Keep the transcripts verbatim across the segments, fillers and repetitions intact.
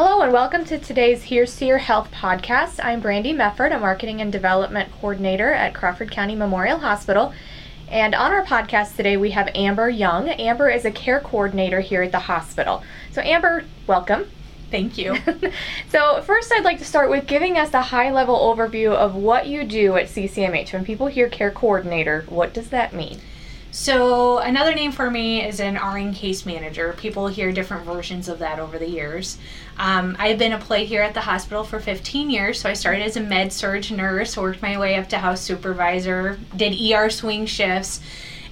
Hello and welcome to today's Here's to Your Health podcast. I'm Brandi Mefford, a Marketing and Development Coordinator at Crawford County Memorial Hospital. And on our podcast today, we have Amber Young. Amber is a care coordinator here at the hospital. So Amber, welcome. Thank you. So first, I'd like to start with giving us a high-level overview of what you do at C C M H. When people hear care coordinator, what does that mean? So another name for me is an R N case manager. People hear different versions of that over the years. Um, I've been employed here at the hospital for fifteen years, so I started as a med-surg nurse, worked my way up to house supervisor, did E R swing shifts,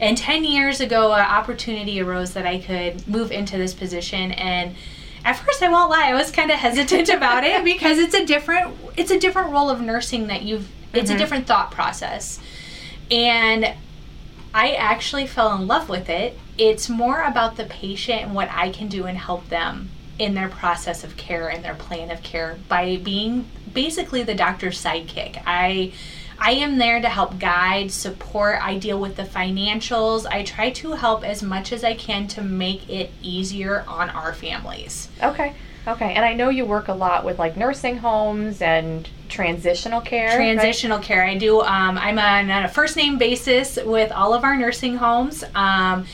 and ten years ago an opportunity arose that I could move into this position. And at first, I won't lie, I was kind of hesitant about it because it's a different it's a different role of nursing that you've, it's mm-hmm. a different thought process. And I actually fell in love with it. It's more about the patient and what I can do and help them in their process of care and their plan of care by being basically the doctor's sidekick. I I am there to help guide, support. I deal with the financials. I try to help as much as I can to make it easier on our families. Okay. Okay. And I know you work a lot with like nursing homes and transitional care. Transitional right? care. I do. Um, I'm on a first name basis with all of our nursing homes, um,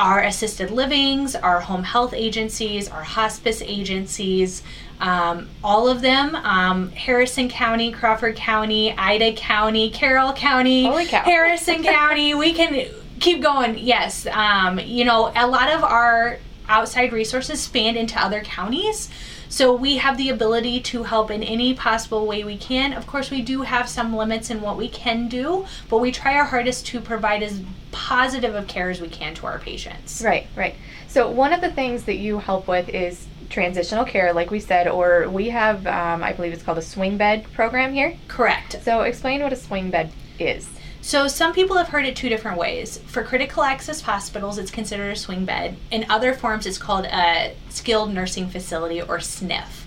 our assisted livings, our home health agencies, our hospice agencies, Um, all of them, um, Harrison County, Crawford County, Ida County, Carroll County, Harrison County, we can keep going. Yes. Um, you know, a lot of our outside resources span into other counties. So we have the ability to help in any possible way we can. Of course, we do have some limits in what we can do, but we try our hardest to provide as positive of care as we can to our patients. Right, right. So one of the things that you help with is transitional care, like we said, or we have, um, I believe it's called a swing bed program here? Correct. So explain what a swing bed is. So some people have heard it two different ways. For critical access hospitals, it's considered a swing bed. In other forms, it's called a skilled nursing facility or S N F.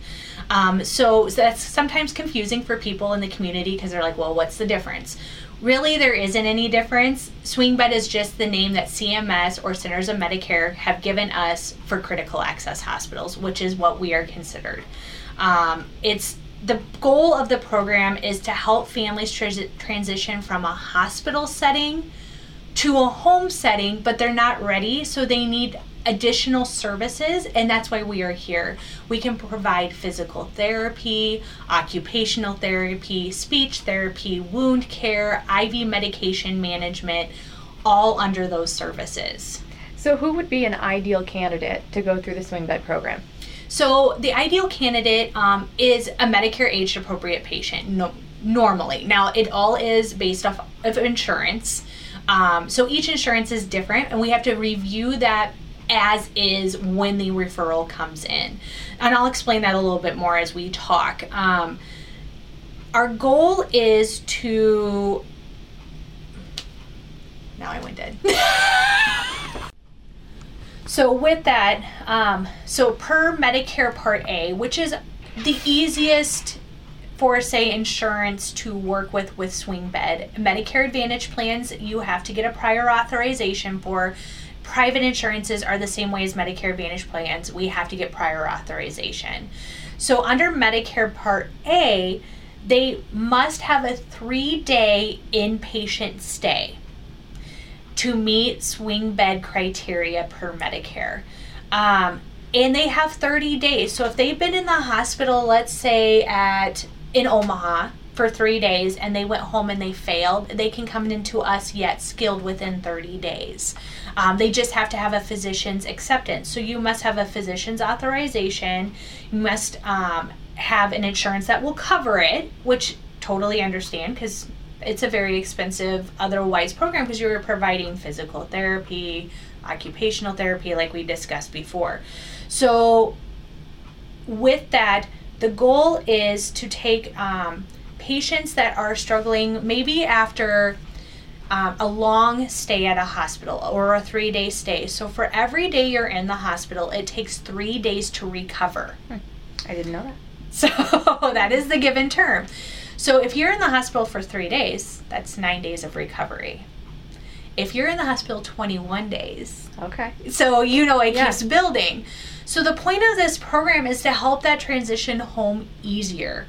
Um, so that's sometimes confusing for people in the community because they're like, well, what's the difference? Really, there isn't any difference. Swing bed is just the name that C M S or Centers of Medicare have given us for critical access hospitals, which is what we are considered. Um, it's the goal of the program is to help families trans- transition from a hospital setting to a home setting, but they're not ready, so they need additional services, and that's why we are here. We can provide physical therapy, occupational therapy, speech therapy, wound care, I V medication management, all under those services. So who would be an ideal candidate to go through the swing bed program? So the ideal candidate um, is a Medicare age appropriate patient no- normally. Now it all is based off of insurance. Um, so each insurance is different, and we have to review that as is when the referral comes in. And I'll explain that a little bit more as we talk. Um, our goal is to, now I went dead. So with that, um, so per Medicare Part A, which is the easiest for, say, insurance to work with with swing bed, Medicare Advantage plans, you have to get a prior authorization for. Private insurances are the same way as Medicare Advantage plans. We have to get prior authorization. So under Medicare Part A, they must have a three-day inpatient stay to meet swing bed criteria per Medicare. Um, and they have thirty days. So if they've been in the hospital, let's say at in Omaha for three days and they went home and they failed, they can come into us yet skilled within thirty days. Um, they just have to have a physician's acceptance. So you must have a physician's authorization. You must um, have an insurance that will cover it, which totally understand because it's a very expensive otherwise program because you're providing physical therapy, occupational therapy like we discussed before. So with that, the goal is to take um, patients that are struggling maybe after Um, a long stay at a hospital or a three-day stay. So for every day you're in the hospital, it takes three days to recover. Hmm. I didn't know that. So that is the given term. So if you're in the hospital for three days, that's nine days of recovery. if you're in the hospital twenty-one days. Okay. So, you know, it yeah. keeps building. So the point of this program is to help that transition home easier.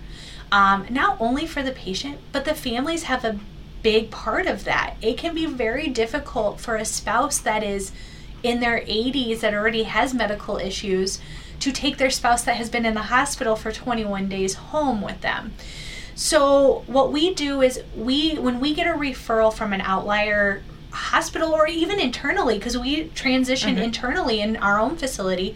Um, not only for the patient, but the families have a big part of that. It can be very difficult for a spouse that is in their eighties that already has medical issues to take their spouse that has been in the hospital for twenty-one days home with them. So what we do is we, when we get a referral from an outlier hospital or even internally, because we transition mm-hmm. internally in our own facility,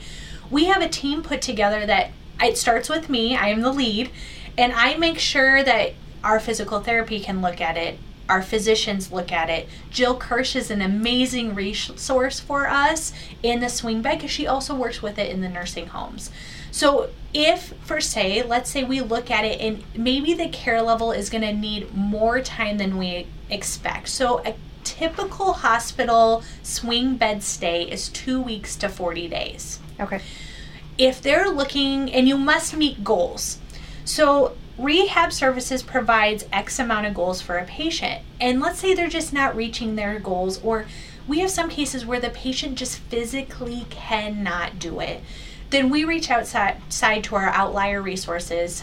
we have a team put together that it starts with me. I am the lead. And I make sure that our physical therapy can look at it, our physicians look at it. Jill Kirsch is an amazing resource for us in the swing bed because she also works with it in the nursing homes. So if, for say, let's say we look at it and maybe the care level is going to need more time than we expect. So a typical hospital swing bed stay is two weeks to forty days. Okay. If they're looking, and you must meet goals. So rehab services provides X amount of goals for a patient. And let's say they're just not reaching their goals, or we have some cases where the patient just physically cannot do it. Then we reach outside to our outlier resources,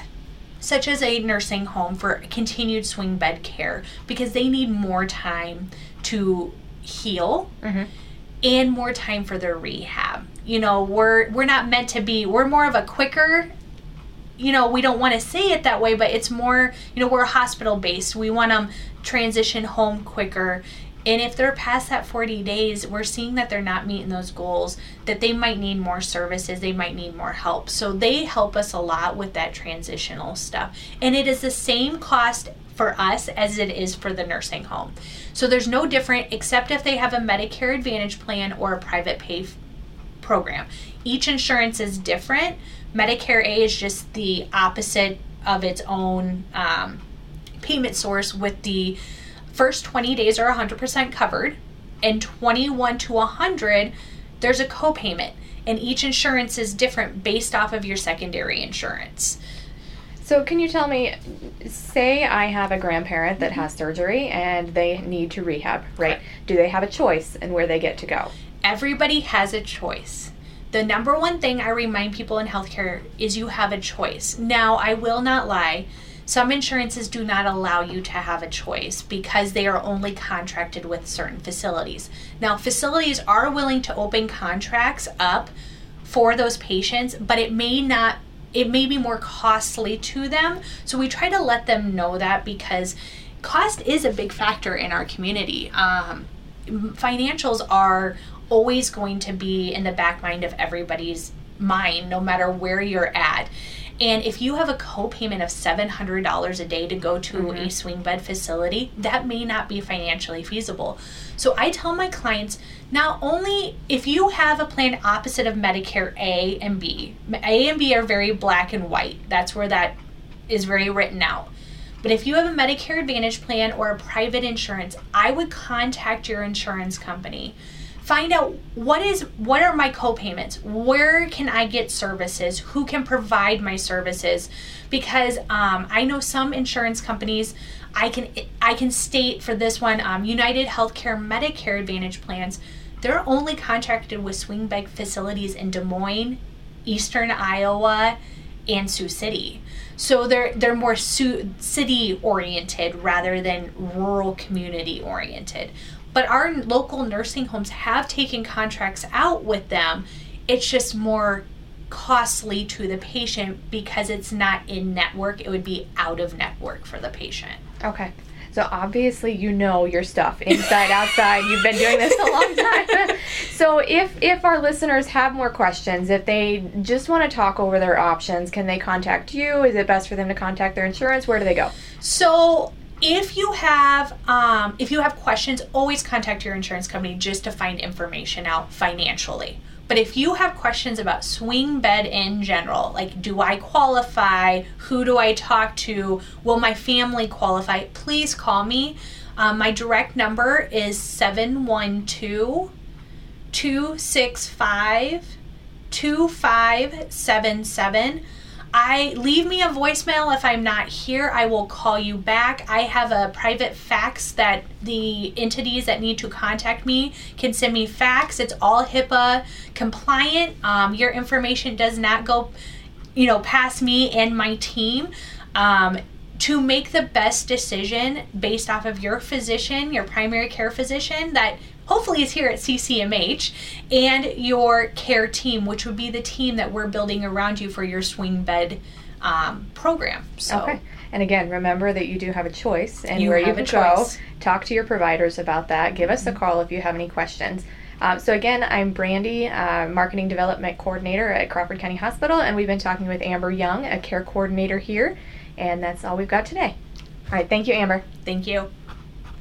such as a nursing home for continued swing bed care, because they need more time to heal mm-hmm. and more time for their rehab. You know, we're we're not meant to be, we're more of a quicker, you know, we don't want to say it that way, but it's more, you know, we're hospital-based. We want them transition home quicker. And if they're past that forty days, we're seeing that they're not meeting those goals, that they might need more services, they might need more help. So they help us a lot with that transitional stuff. And it is the same cost for us as it is for the nursing home. So there's no different, except if they have a Medicare Advantage plan or a private pay f- program. Each insurance is different. Medicare A is just the opposite of its own um, payment source, with the first twenty days are one hundred percent covered, and twenty-one to one hundred, there's a co-payment, and each insurance is different based off of your secondary insurance. So can you tell me, say I have a grandparent that mm-hmm. has surgery and they need to rehab, right? Right. Do they have a choice in where they get to go? Everybody has a choice. The number one thing I remind people in healthcare is you have a choice. Now, I will not lie. Some insurances do not allow you to have a choice because they are only contracted with certain facilities. Now, facilities are willing to open contracts up for those patients, but it may not, it may be more costly to them. So we try to let them know that, because cost is a big factor in our community. Um, financials are always going to be in the back mind of everybody's mind, no matter where you're at. And if you have a co-payment of seven hundred dollars a day to go to mm-hmm. a swing bed facility, that may not be financially feasible. So I tell my clients, not only if you have a plan opposite of Medicare A and B, A and B are very black and white. That's where that is very written out. But if you have a Medicare Advantage plan or a private insurance, I would contact your insurance company. Find out what is what are my co-payments, where can I get services, who can provide my services, because um, I know some insurance companies, I can I can state for this one, um, United Healthcare Medicare Advantage plans, they're only contracted with swing bed facilities in Des Moines, Eastern Iowa, and Sioux City. So they're they're more Sioux City oriented rather than rural community oriented. But our local nursing homes have taken contracts out with them. It's just more costly to the patient because it's not in network. It would be out of network for the patient. Okay. So obviously you know your stuff inside, outside. You've been doing this a long time. So if, if our listeners have more questions, if they just want to talk over their options, can they contact you? Is it best for them to contact their insurance? Where do they go? So If you have um, if you have questions, always contact your insurance company just to find information out financially. But if you have questions about swing bed in general, like do I qualify, who do I talk to, will my family qualify, please call me. Um, my direct number is seven one two, two six five, two five seven seven. I leave me a voicemail. If I'm not here, I will call you back. I have a private fax that the entities that need to contact me can send me fax. It's all HIPAA compliant. Um, your information does not go, you know, past me and my team. Um, to make the best decision based off of your physician, your primary care physician that hopefully is here at C C M H, and your care team, which would be the team that we're building around you for your swing bed um, program. So, okay. And again, remember that you do have a choice and you where you would go. Talk to your providers about that. Give us mm-hmm. a call if you have any questions. Um, so again, I'm Brandy, uh, Marketing Development Coordinator at Crawford County Hospital, and we've been talking with Amber Young, a care coordinator here. And that's all we've got today. All right, thank you, Amber. Thank you.